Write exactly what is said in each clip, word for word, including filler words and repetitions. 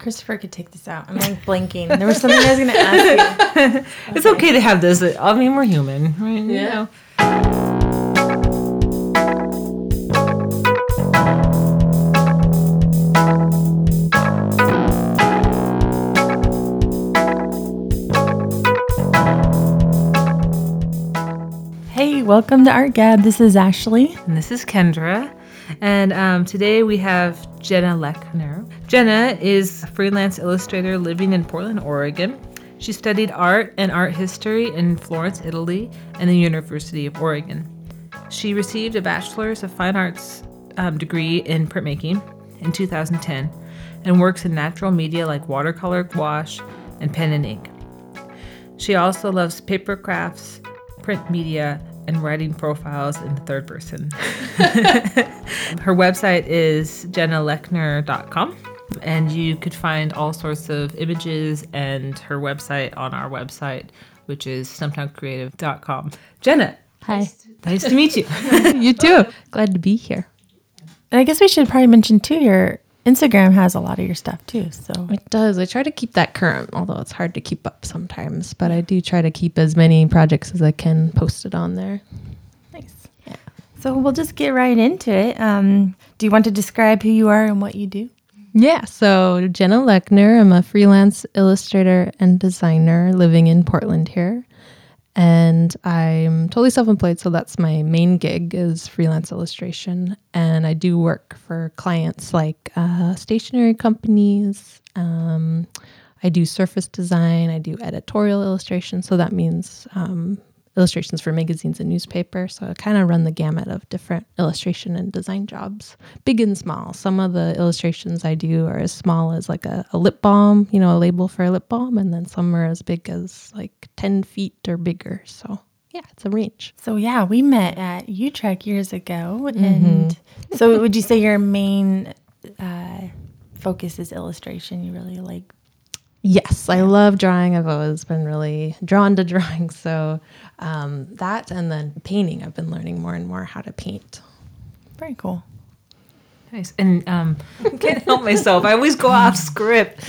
Christopher could take this out. I'm like blanking. There was something I was going to ask you. Okay. It's okay to have this. I mean, we're human, right? Yeah. You know? Welcome to Art Gab. This is Ashley. And this is Kendra. And um, today we have Jenna Lechner. Jenna is a freelance illustrator living in Portland, Oregon. She studied art and art history in Florence, Italy, and the University of Oregon. She received a Bachelor's of Fine Arts um, degree in printmaking in two thousand ten and works in natural media like watercolor, gouache, and pen and ink. She also loves paper crafts, print media, and writing profiles in the third person. Her website is jenna lechner dot com, and you could find all sorts of images and her website on our website, which is sometime creative dot com. Jenna. Hi. Nice to meet you. You too. Glad to be here. And I guess we should probably mention, too, your Instagram has a lot of your stuff, too. So it does. I try to keep that current, although it's hard to keep up sometimes. But I do try to keep as many projects as I can posted on there. Nice. Yeah. So we'll just get right into it. Um, do you want to describe who you are and what you do? Yeah. So Jenna Lechner. I'm a freelance illustrator and designer living in Portland here. And I'm totally self-employed, so that's my main gig is freelance illustration. And I do work for clients like uh, stationery companies. Um, I do surface design. I do editorial illustration. So that means um, illustrations for magazines and newspapers. So I kind of run the gamut of different illustration and design jobs, big and small. Some of the illustrations I do are as small as like a, a lip balm, you know, a label for a lip balm. And then some are as big as like ten feet or bigger. So yeah, it's a range. So yeah, we met at Utrecht years ago. Mm-hmm. And so would you say your main uh, focus is illustration? You really like? Yes, I love drawing. I've always been really drawn to drawing. So um, that and then painting, I've been learning more and more how to paint. Very cool. Nice. And um, I can't help myself. I always go off script.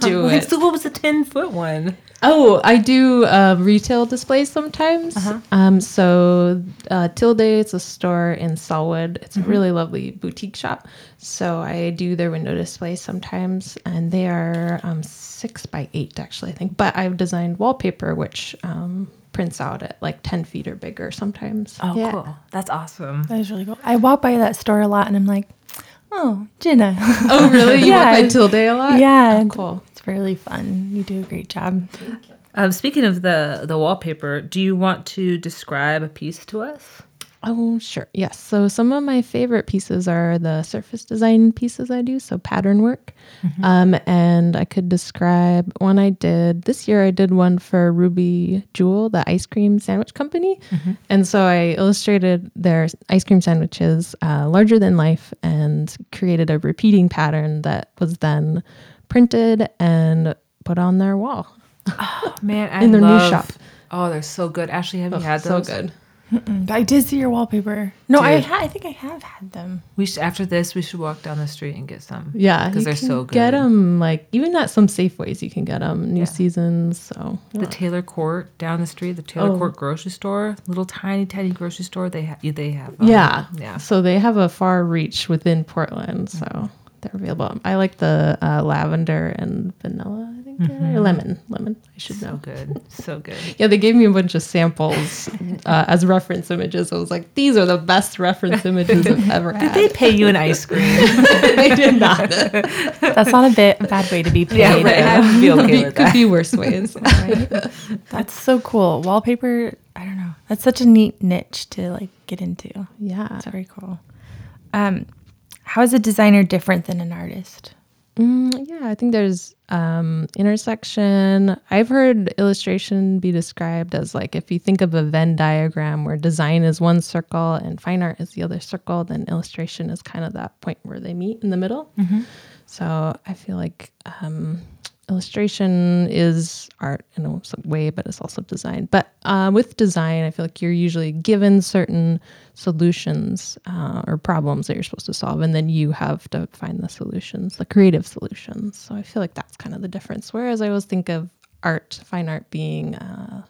Do it. So what was the ten-foot one? Oh, I do uh, retail displays sometimes. Uh-huh. Um, so uh, Tilde, it's a store in Sellwood. It's mm-hmm. a really lovely boutique shop. So I do their window displays sometimes. And they are um, six by eight, actually, I think. But I've designed wallpaper, which um, prints out at like ten feet or bigger sometimes. Oh, yeah. Cool. That's awesome. That is really cool. I walk by that store a lot, and I'm like, oh, Jenna. Oh, really? You yeah. walk by Tilde a lot? Yeah. Oh, cool. It's really fun. You do a great job. Thank you. Um, speaking of the, the wallpaper, do you want to describe a piece to us? Oh, sure. Yes. So some of my favorite pieces are the surface design pieces I do, so pattern work. Mm-hmm. Um, and I could describe one I did this year. I did one for Ruby Jewel, the ice cream sandwich company. Mm-hmm. And so I illustrated their ice cream sandwiches uh, larger than life and created a repeating pattern that was then printed and put on their wall. Oh, man. I In their love, new shop. Oh, they're so good. Ashley, have oh, you had those? So good. Mm-mm, but I did see your wallpaper. No, Dude. I ha- I think I have had them. We should, after this, we should walk down the street and get some. Yeah, because they're so good. Get them like even at some Safeways, you can get them new yeah. seasons. So yeah. The Taylor Court down the street, the Taylor oh. Court grocery store, little tiny tiny grocery store. They have they have them. Yeah, yeah. So they have a far reach within Portland. So mm-hmm. they're available. I like the uh, lavender and vanilla. Mm-hmm. Lemon, lemon. I should so know. So good, so good. Yeah, they gave me a bunch of samples uh, as reference images. I was like, these are the best reference images I've ever had. Did they pay you an ice cream? They did not. That's not a bit a bad way to be paid. Yeah, right. I would be okay with that. Could be worse ways. Right? That's so cool. Wallpaper. I don't know. That's such a neat niche to like get into. Yeah, it's very cool. Um, how is a designer different than an artist? Mm, yeah, I think there's um, intersection. I've heard illustration be described as like if you think of a Venn diagram where design is one circle and fine art is the other circle, then illustration is kind of that point where they meet in the middle. Mm-hmm. So I feel like um, illustration is art in a way, but it's also design. But uh, with design, I feel like you're usually given certain solutions uh, or problems that you're supposed to solve, and then you have to find the solutions, the creative solutions. So I feel like that's kind of the difference. Whereas I always think of art, fine art being, uh,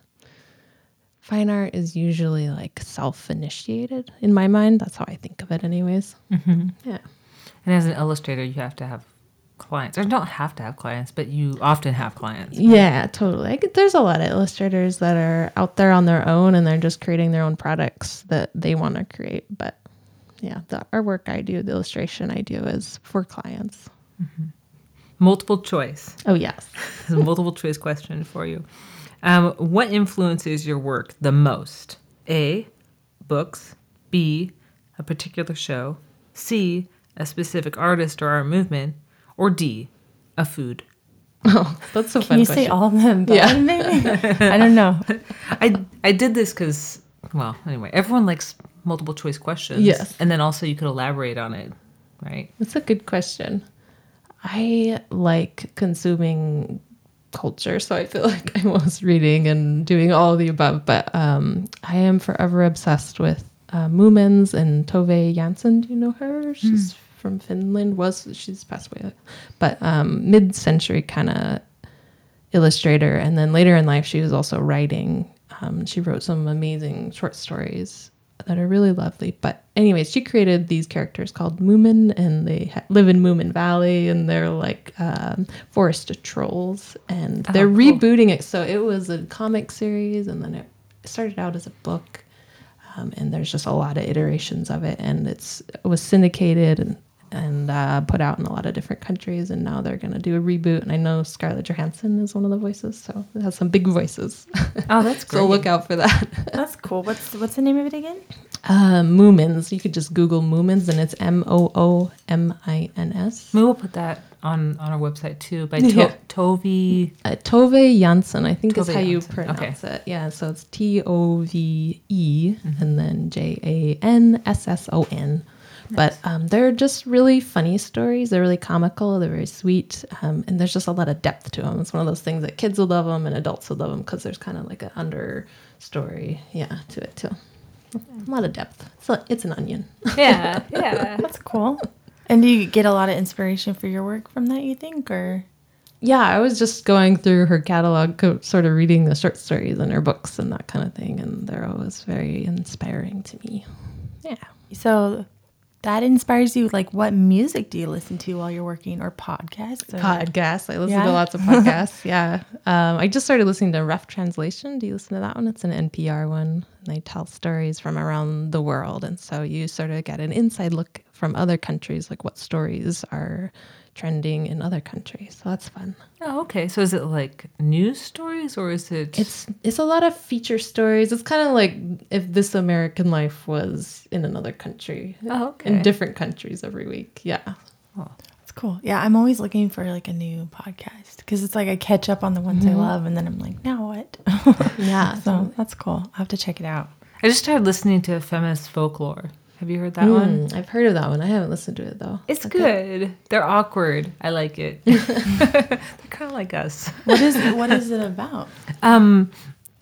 fine art is usually like self-initiated in my mind. That's how I think of it anyways. Mm-hmm. Yeah. And as an illustrator, you have to have clients, or don't have to have clients, but you often have clients. Right? Yeah, totally. I could, there's a lot of illustrators that are out there on their own and they're just creating their own products that they want to create. But yeah, the artwork I do, the illustration I do is for clients. Mm-hmm. Multiple choice. Oh, yes. It's a multiple choice question for you. Um, what influences your work the most? A, books. B, a particular show. C, a specific artist or art movement. Or D, a food. Oh, that's so funny. Can you question. Say all of them? Yeah. Maybe? I don't know. I I did this because, well, anyway, everyone likes multiple choice questions. Yes. And then also you could elaborate on it, right? That's a good question. I like consuming culture, so I feel like I was reading and doing all the above. But um, I am forever obsessed with uh, Moomins and Tove Jansson. Do you know her? She's mm. from Finland, was she's passed away, but um, mid-century kind of illustrator. And then later in life, she was also writing. Um, she wrote some amazing short stories that are really lovely. But anyways, she created these characters called Moomin, and they ha- live in Moomin Valley, and they're like um, forest trolls, and they're oh, cool. rebooting it. So it was a comic series, and then it started out as a book, um, and there's just a lot of iterations of it, and it's it was syndicated and and uh, put out in a lot of different countries, and now they're going to do a reboot. And I know Scarlett Johansson is one of the voices, so it has some big voices. Oh, that's great. So look out for that. That's cool. What's what's the name of it again? Uh, Moomins. You could just Google Moomins, and it's M O O M I N S. We will put that on, on our website, too, by to- yeah. Tove... Uh, Tove Jansson, I think Tove is how Jansson. You pronounce okay. it. Yeah, so it's T O V E, mm-hmm. and then J A N S S O N. But um, they're just really funny stories. They're really comical. They're very sweet. Um, and there's just a lot of depth to them. It's one of those things that kids will love them and adults will love them because there's kind of like an understory, yeah, to it too. A lot of depth. It's, a, it's an onion. Yeah, yeah. That's cool. And do you get a lot of inspiration for your work from that, you think, or...? Yeah, I was just going through her catalog, sort of reading the short stories and her books and that kind of thing, and they're always very inspiring to me. Yeah. So... That inspires you. Like, what music do you listen to while you're working, or podcasts? Or? Podcasts. I listen yeah. to lots of podcasts. yeah. Um, I just started listening to Rough Translation. Do you listen to that one? It's an N P R one. And they tell stories from around the world. And so you sort of get an inside look from other countries, like what stories are trending in other countries. So that's fun. Oh, okay. So is it like news stories, or is it... It's it's a lot of feature stories. It's kind of like if This American Life was in another country. Oh, okay. In different countries every week. Yeah. Oh, that's cool. Yeah, I'm always looking for like a new podcast because it's like I catch up on the ones mm-hmm. I love, and then I'm like, now what? Yeah. So totally. That's cool. I'll have to check it out. I just started listening to Feminist Folklore. Have you heard that mm, one? I've heard of that one. I haven't listened to it, though. It's okay. good. They're awkward. I like it. They're kind of like us. What is it, what is it about? Um,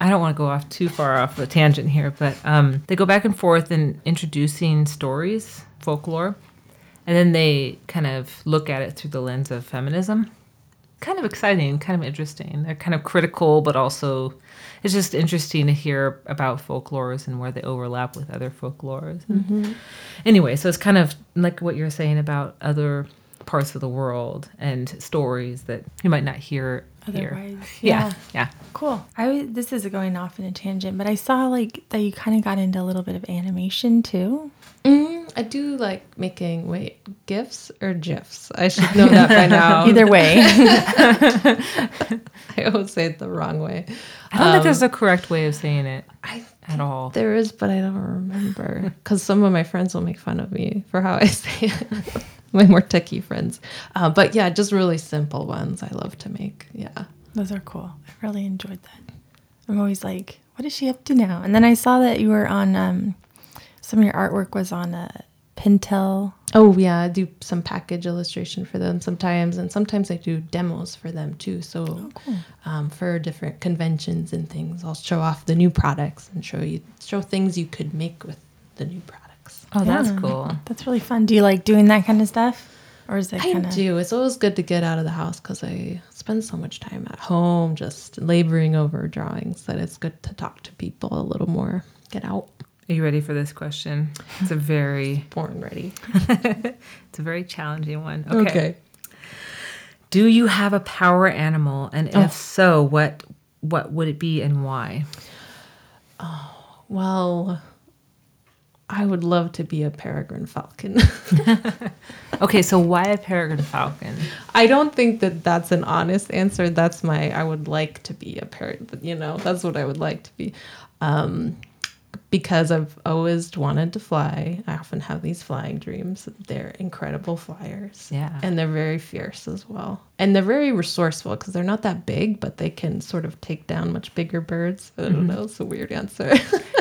I don't want to go off too far off the tangent here, but um, they go back and forth in introducing stories, folklore, and then they kind of look at it through the lens of feminism. Kind of exciting, kind of interesting. They're kind of critical, but also... It's just interesting to hear about folklores and where they overlap with other folklores. Mm-hmm. Anyway, so it's kind of like what you're saying about other parts of the world and stories that you might not hear otherwise. Here. Yeah. yeah, yeah, cool. I this is going off in a tangent, but I saw like that you kind of got into a little bit of animation too. Mm, I do like making wait GIFs or GIFs. I should know that by now. Either way, I always say it the wrong way. I don't um, think there's a correct way of saying it I at all. There is, but I don't remember because some of my friends will make fun of me for how I say it. My more techie friends. Uh, but yeah, just really simple ones I love to make. Yeah, those are cool. I really enjoyed that. I'm always like, what is she up to now? And then I saw that you were on um, some of your artwork was on a Pintel. Oh, yeah, I do some package illustration for them sometimes, and sometimes I do demos for them, too. So oh, cool. um, for different conventions and things, I'll show off the new products and show you show things you could make with the new products. Oh, yeah. That's cool. That's really fun. Do you like doing that kind of stuff? Or is that I kinda... do. It's always good to get out of the house because I spend so much time at home just laboring over drawings that it's good to talk to people a little more, get out. Are you ready for this question? It's a very... Born ready. It's a very challenging one. Okay. okay. Do you have a power animal? And if oh. so, what what would it be and why? Oh, well, I would love to be a peregrine falcon. Okay, so why a peregrine falcon? I don't think that that's an honest answer. That's my... I would like to be a peregrine... You know, that's what I would like to be. Um... Because I've always wanted to fly. I often have these flying dreams. They're incredible flyers. Yeah. And they're very fierce as well. And they're very resourceful because they're not that big, but they can sort of take down much bigger birds. I don't mm-hmm. know. It's a weird answer.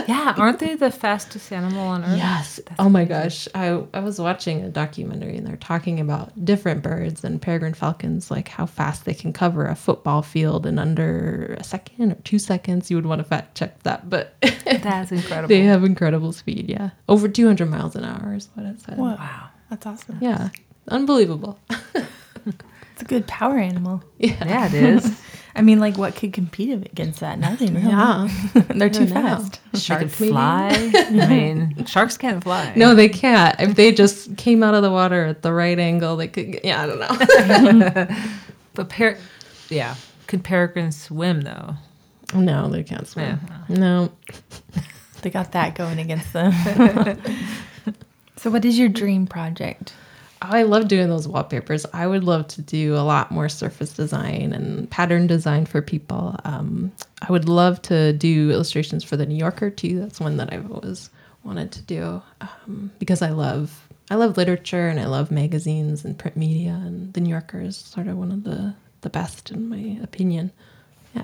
Yeah. Aren't they the fastest animal on Earth? Yes. That's oh, my crazy. gosh. I, I was watching a documentary, and they're talking about different birds and peregrine falcons, like how fast they can cover a football field in under a second or two seconds. You would want to fact check that. But that's incredible. They have incredible speed, yeah. Over two hundred miles an hour is what it said. Wow, that's awesome. Yeah, unbelievable. It's a good power animal. Yeah, yeah it is. I mean, like, what could compete against that? Nothing, really. Yeah. They're too fast. Sharks they can fly. I mean, sharks can't fly. No, they can't. If they just came out of the water at the right angle, they could, get, yeah, I don't know. But, per- yeah, could peregrines swim, though? No, they can't swim. Yeah. No. They got that going against them. So what is your dream project? Oh, I love doing those wallpapers. I would love to do a lot more surface design and pattern design for people. Um, I would love to do illustrations for the New Yorker, too. That's one that I've always wanted to do um, because I love I love literature and I love magazines and print media. And the New Yorker is sort of one of the, the best, in my opinion. Yeah.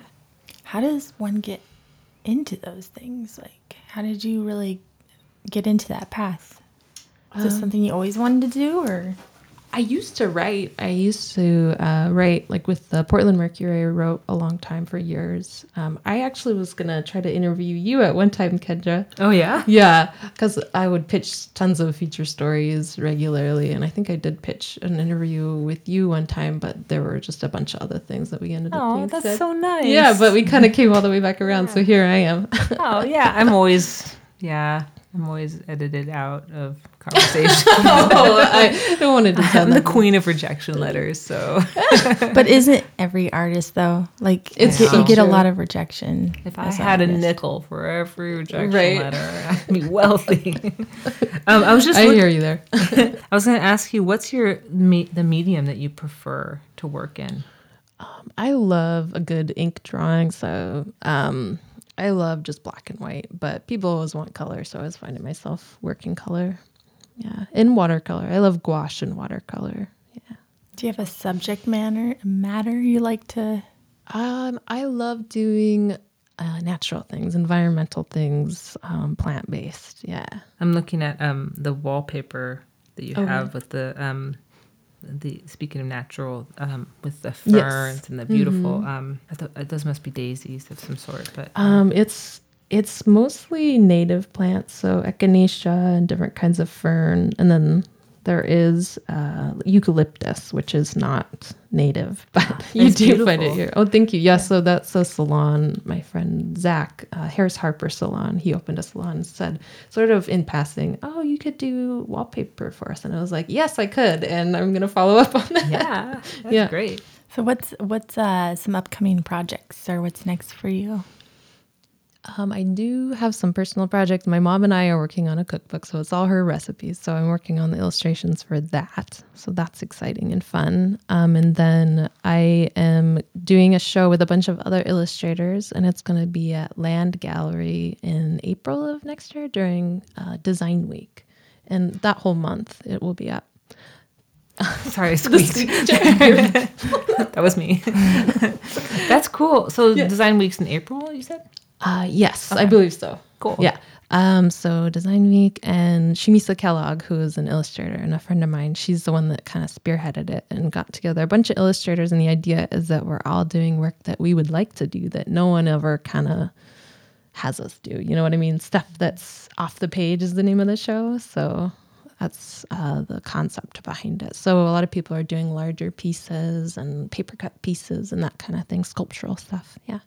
How does one get into those things? Like, how did you really get into that path? Is um, this something you always wanted to do, or? I used to write. I used to uh, write, like, with the Portland Mercury, I wrote a long time for years. Um, I actually was going to try to interview you at one time, Kendra. Oh, yeah? Yeah, because I would pitch tons of feature stories regularly, and I think I did pitch an interview with you one time, but there were just a bunch of other things that we ended up doing. Oh, that's so nice. Yeah, but we kind of came all the way back around, yeah. So here I am. Oh, yeah. I'm always, yeah. I'm always edited out of conversation. Oh, I don't want to do that. I'm the queen of rejection letters, so. But isn't every artist, though? Like, it's you get a lot of rejection. If I had a nickel for every rejection right. letter, I'd be wealthy. um, I was just. I look- hear you there. I was going to ask you, what's your me- the medium that you prefer to work in? Um, I love a good ink drawing, so. Um, I love just black and white, but people always want color, so I was finding myself working color. Yeah, in watercolor. I love gouache and watercolor. Yeah. Do you have a subject matter matter you like to? Um, I love doing uh, natural things, environmental things, um, plant-based. Yeah. I'm looking at um, the wallpaper that you oh, have yeah. with the um, the speaking of natural um with the ferns yes. and the beautiful mm-hmm. um I th- those must be daisies of some sort, but um, um it's it's mostly native plants, so echinacea and different kinds of fern, and then there is uh eucalyptus, which is not native, but ah, you do beautiful. Find it here. Oh, thank you. Yeah, yeah. So that's a salon, my friend Zach, uh, Harris Harper Salon. He opened a salon and said, sort of in passing, oh, you could do wallpaper for us. And I was like, yes, I could. And I'm going to follow up on that. Yeah, that's yeah. great. So what's what's uh, some upcoming projects, or what's next for you? Um, I do have some personal projects. My mom and I are working on a cookbook, so it's all her recipes. So I'm working on the illustrations for that. So that's exciting and fun. Um, and then I am doing a show with a bunch of other illustrators, and it's going to be at Land Gallery in April of next year during uh, Design Week. And that whole month it will be up. Sorry, I squeaked. That was me. That's cool. So yeah. Design Week's in April, you said? Uh, yes, okay. I believe so. Cool. Yeah. Um, so Design Week, and Shemisa Kellogg, who is an illustrator and a friend of mine, she's the one that kind of spearheaded it and got together a bunch of illustrators. And the idea is that we're all doing work that we would like to do that no one ever kind of has us do. You know what I mean? Stuff That's Off the Page is the name of the show. So that's uh, the concept behind it. So a lot of people are doing larger pieces and paper cut pieces and that kind of thing, sculptural stuff. Yeah.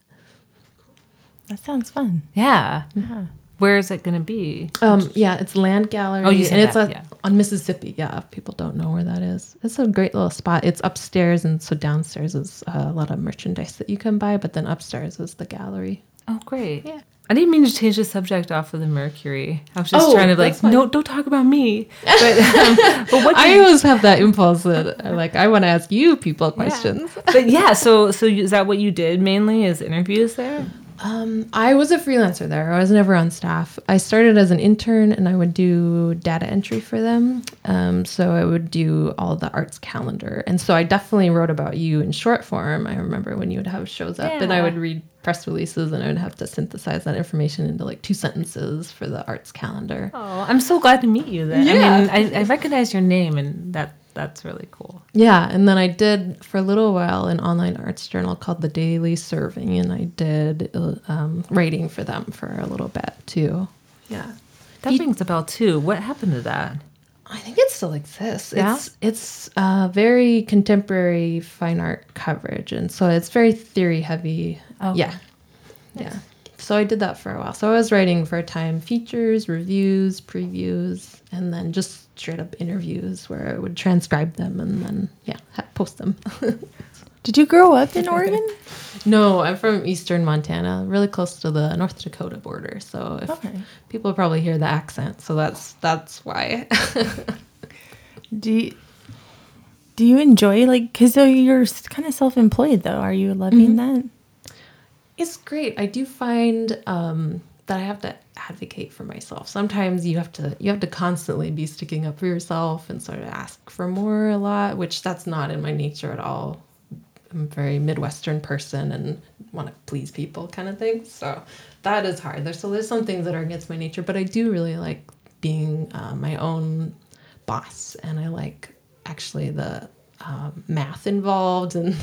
That sounds fun. Yeah. Yeah. Where is it going to be? Um, yeah, it's Land Gallery. Oh, you said and it's that, a, yeah. on Mississippi. Yeah, if people don't know where that is. It's a great little spot. It's upstairs, and so downstairs is a lot of merchandise that you can buy, but then upstairs is the gallery. Oh, great. Yeah. I didn't mean to change the subject off of the Mercury. I was just oh, trying to like, no, don't talk about me. But, um, but what I always have that impulse that I'm like, I want to ask you people questions. Yeah. But yeah, so so is that what you did mainly, is interviews there? Um, I was a freelancer there. I was never on staff. I started as an intern, and I would do data entry for them. Um, so I would do all the arts calendar. And so I definitely wrote about you in short form. I remember when you would have shows up, yeah. and I would read press releases, and I would have to synthesize that information into like two sentences for the arts calendar. Oh, I'm so glad to meet you then. Yeah. I mean, I, I recognize your name, and that that's really cool. Yeah, and then I did for a little while an online arts journal called The Daily Serving, and I did um, writing for them for a little bit too. Yeah, that rings a bell too. What happened to that? I think it still exists. Yeah? It's it's uh, very contemporary fine art coverage, and so it's very theory heavy. Oh, yeah, nice. Yeah. So I did that for a while. So I was writing for a time features, reviews, previews, and then just straight up interviews where I would transcribe them and then, yeah, post them. Did you grow up in Oregon? No, I'm from eastern Montana, really close to the North Dakota border. So if okay. people probably hear the accent. So that's that's why. do, you, do you enjoy, like, because you're kind of self-employed, though. Are you loving mm-hmm. that? It's great. I do find um, that I have to advocate for myself. Sometimes you have to you have to constantly be sticking up for yourself and sort of ask for more a lot, which that's not in my nature at all. I'm a very Midwestern person and want to please people kind of thing. So that is hard. There's, so there's some things that are against my nature, but I do really like being uh, my own boss, and I like actually the Um, math involved and,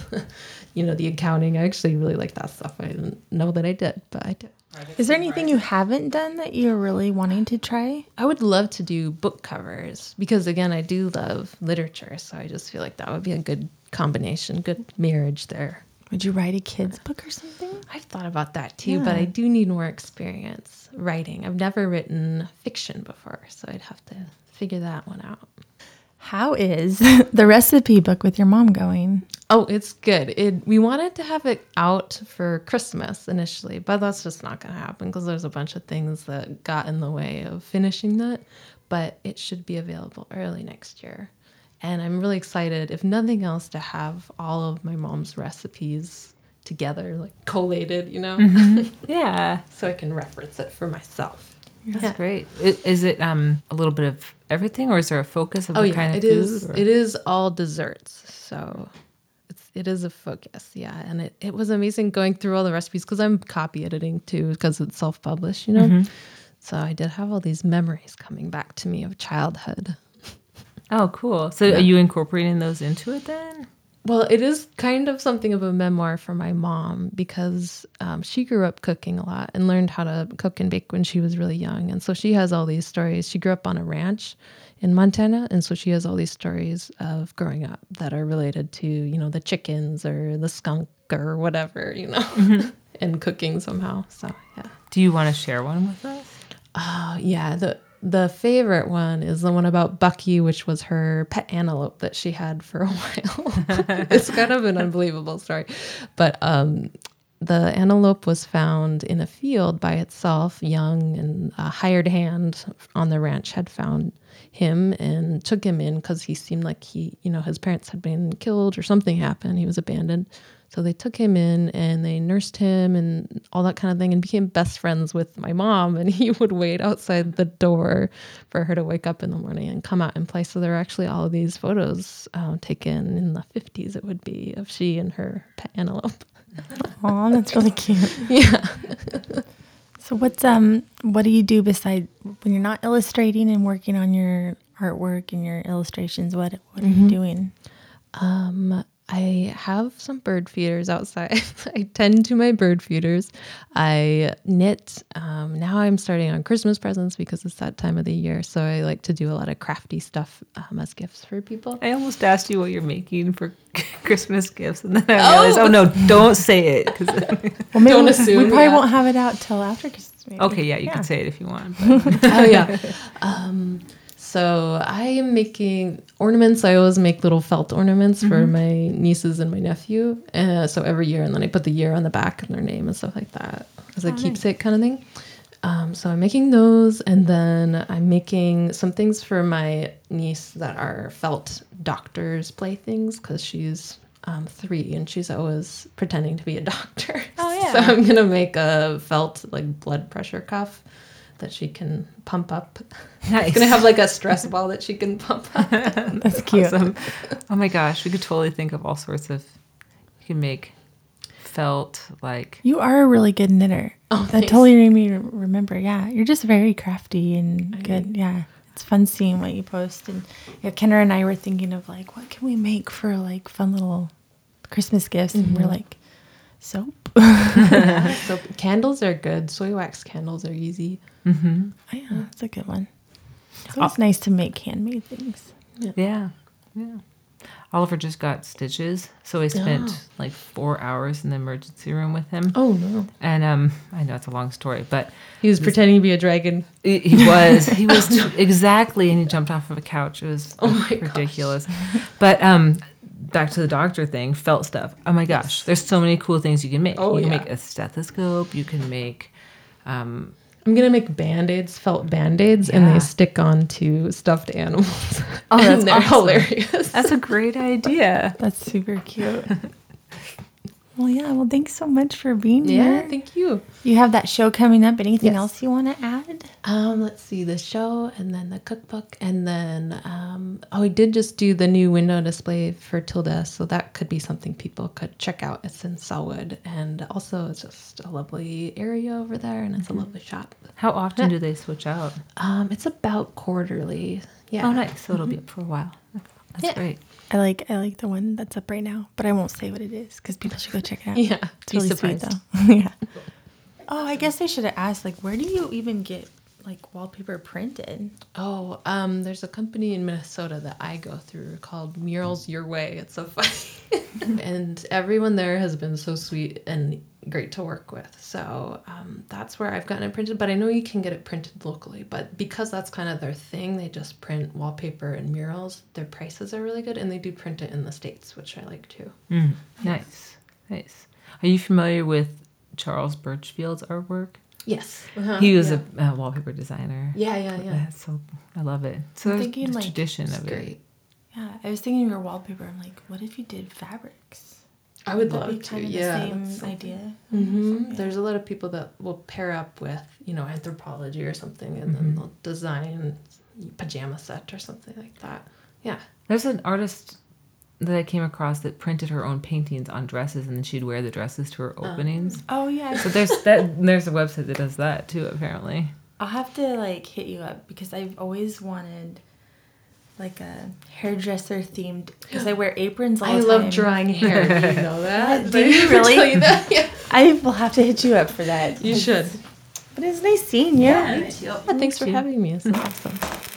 you know, the accounting. I actually really like that stuff. I didn't know that I did, but I did. Is there anything you haven't done that you're really wanting to try? I would love to do book covers because, again, I do love literature. So I just feel like that would be a good combination, good marriage there. Would you write a kid's book or something? I've thought about that too, yeah. but I do need more experience writing. I've never written fiction before, so I'd have to figure that one out. How is the recipe book with your mom going? Oh, it's good. It we wanted to have it out for Christmas initially, but that's just not going to happen because there's a bunch of things that got in the way of finishing that. But it should be available early next year. And I'm really excited, if nothing else, to have all of my mom's recipes together, like collated, you know? Mm-hmm. Yeah. So I can reference it for myself. That's yeah. great. It, is it um, a little bit of everything, or is there a focus of oh, the yeah, kind of it food? Is, it is all desserts, so it's, it is a focus, yeah. And it, it was amazing going through all the recipes, because I'm copy editing, too, because it's self-published, you know? Mm-hmm. So I did have all these memories coming back to me of childhood. Oh, cool. So yeah. Are you incorporating those into it, then? Well, it is kind of something of a memoir for my mom because um, she grew up cooking a lot and learned how to cook and bake when she was really young. And so she has all these stories. She grew up on a ranch in Montana, and so she has all these stories of growing up that are related to, you know, the chickens or the skunk or whatever, you know, mm-hmm. and cooking somehow. So, yeah. Do you want to share one with us? Oh, yeah. The The favorite one is the one about Bucky, which was her pet antelope that she had for a while. It's kind of an unbelievable story. But um, the antelope was found in a field by itself, young, and a hired hand on the ranch had found him and took him in because he seemed like he, you know, his parents had been killed or something happened. He was abandoned. So they took him in and they nursed him and all that kind of thing and became best friends with my mom. And he would wait outside the door for her to wake up in the morning and come out and play. So there are actually all of these photos uh, taken in the fifties, it would be, of she and her pet antelope. Aw, that's really cute. Yeah. So what's um what do you do besides when you're not illustrating and working on your artwork and your illustrations? What what mm-hmm. are you doing? Um, I have some bird feeders outside. I tend to my bird feeders. I knit. Um, now I'm starting on Christmas presents because it's that time of the year. So I like to do a lot of crafty stuff um, as gifts for people. I almost asked you what you're making for Christmas gifts. And then I oh. realized, oh no, don't say it. Cause well, maybe don't we, assume. We probably yeah. won't have it out till after Christmas. Maybe. Okay, yeah, you yeah. can say it if you want. But. oh yeah. Um, So I am making ornaments. I always make little felt ornaments mm-hmm. for my nieces and my nephew. Uh, so every year, and then I put the year on the back and their name and stuff like that as a keepsake kind of thing. Um, so I'm making those, and then I'm making some things for my niece that are felt doctor's playthings because she's um, three and she's always pretending to be a doctor. Oh yeah. So I'm gonna make a felt like blood pressure cuff that she can pump up. Nice. It's going to have like a stress ball that she can pump up. That's cute. Awesome. Oh my gosh, we could totally think of all sorts of, you can make felt like. You are a really good knitter. Oh, that thanks. Totally made me remember. Yeah, you're just very crafty and I good. Know. Yeah, it's fun seeing what you post. And yeah, Kendra and I were thinking of like, what can we make for like fun little Christmas gifts? Mm-hmm. And we're like, soap. yeah, soap. Candles are good. Soy wax candles are easy. Mm-hmm. Oh, yeah, that's a good one. It's always oh. nice to make handmade things. Yeah. yeah, yeah. Oliver just got stitches, so I spent oh. like four hours in the emergency room with him. Oh no! And um, I know it's a long story, but he was pretending to be a dragon. He, he was. He was oh, no. exactly, and he jumped off of a couch. It was oh my ridiculous. Gosh. But um. back to the doctor thing, felt stuff. Oh my gosh, there's so many cool things you can make. Oh, you can yeah. make a stethoscope. You can make. Um, I'm gonna make band-aids, felt band-aids, yeah. and they stick on to stuffed animals. Oh, that's they're awesome. Hilarious. That's a great idea. That's super cute. Well, yeah. Well, thanks so much for being yeah, here. Yeah, thank you. You have that show coming up. Anything yes. else you want to add? Um, let's see, the show and then the cookbook and then um, oh, I did just do the new window display for Tilde, so that could be something people could check out. It's in Sellwood, and also it's just a lovely area over there, and it's mm-hmm. a lovely shop. How often yeah. do they switch out? Um, it's about quarterly. Yeah. Oh, nice. So mm-hmm. it'll be up for a while. That's yeah. great. I like I like the one that's up right now, but I won't say what it is because people should go check it out. Yeah, it's really surprised. Sweet though. yeah. Oh, I guess I should have asked. Like, where do you even get like wallpaper printed? Oh, um, there's a company in Minnesota that I go through called Murals Your Way. It's so funny, and everyone there has been so sweet and great to work with. So um, that's where I've gotten it printed. But I know you can get it printed locally. But because that's kind of their thing, they just print wallpaper and murals. Their prices are really good, and they do print it in the States, which I like too. Mm. Nice, nice. Are you familiar with Charles Birchfield's artwork? Yes, uh-huh. he was yeah. a, a wallpaper designer. Yeah, yeah, yeah. That's so I love it. So I'm thinking, the like, tradition of great. It. Yeah, I was thinking of your wallpaper. I'm like, what if you did fabrics? I would That'd love to. Kind of yeah, the same so, idea. Mm-hmm. There's a lot of people that will pair up with, you know, anthropology or something, and mm-hmm. then they'll design a pajama set or something like that. Yeah. There's an artist that I came across that printed her own paintings on dresses, and then she'd wear the dresses to her openings. Um, oh yeah. So there's that. There's a website that does that too, apparently. I'll have to like hit you up because I've always wanted. Like a hairdresser themed, because I wear aprons all the I time. I love drawing hair. Do you know that? Do, Do you I really? Tell you that? Yeah. I will have to hit you up for that. You should. But it's nice seeing you. Yeah, yeah, thanks for having me. It's awesome.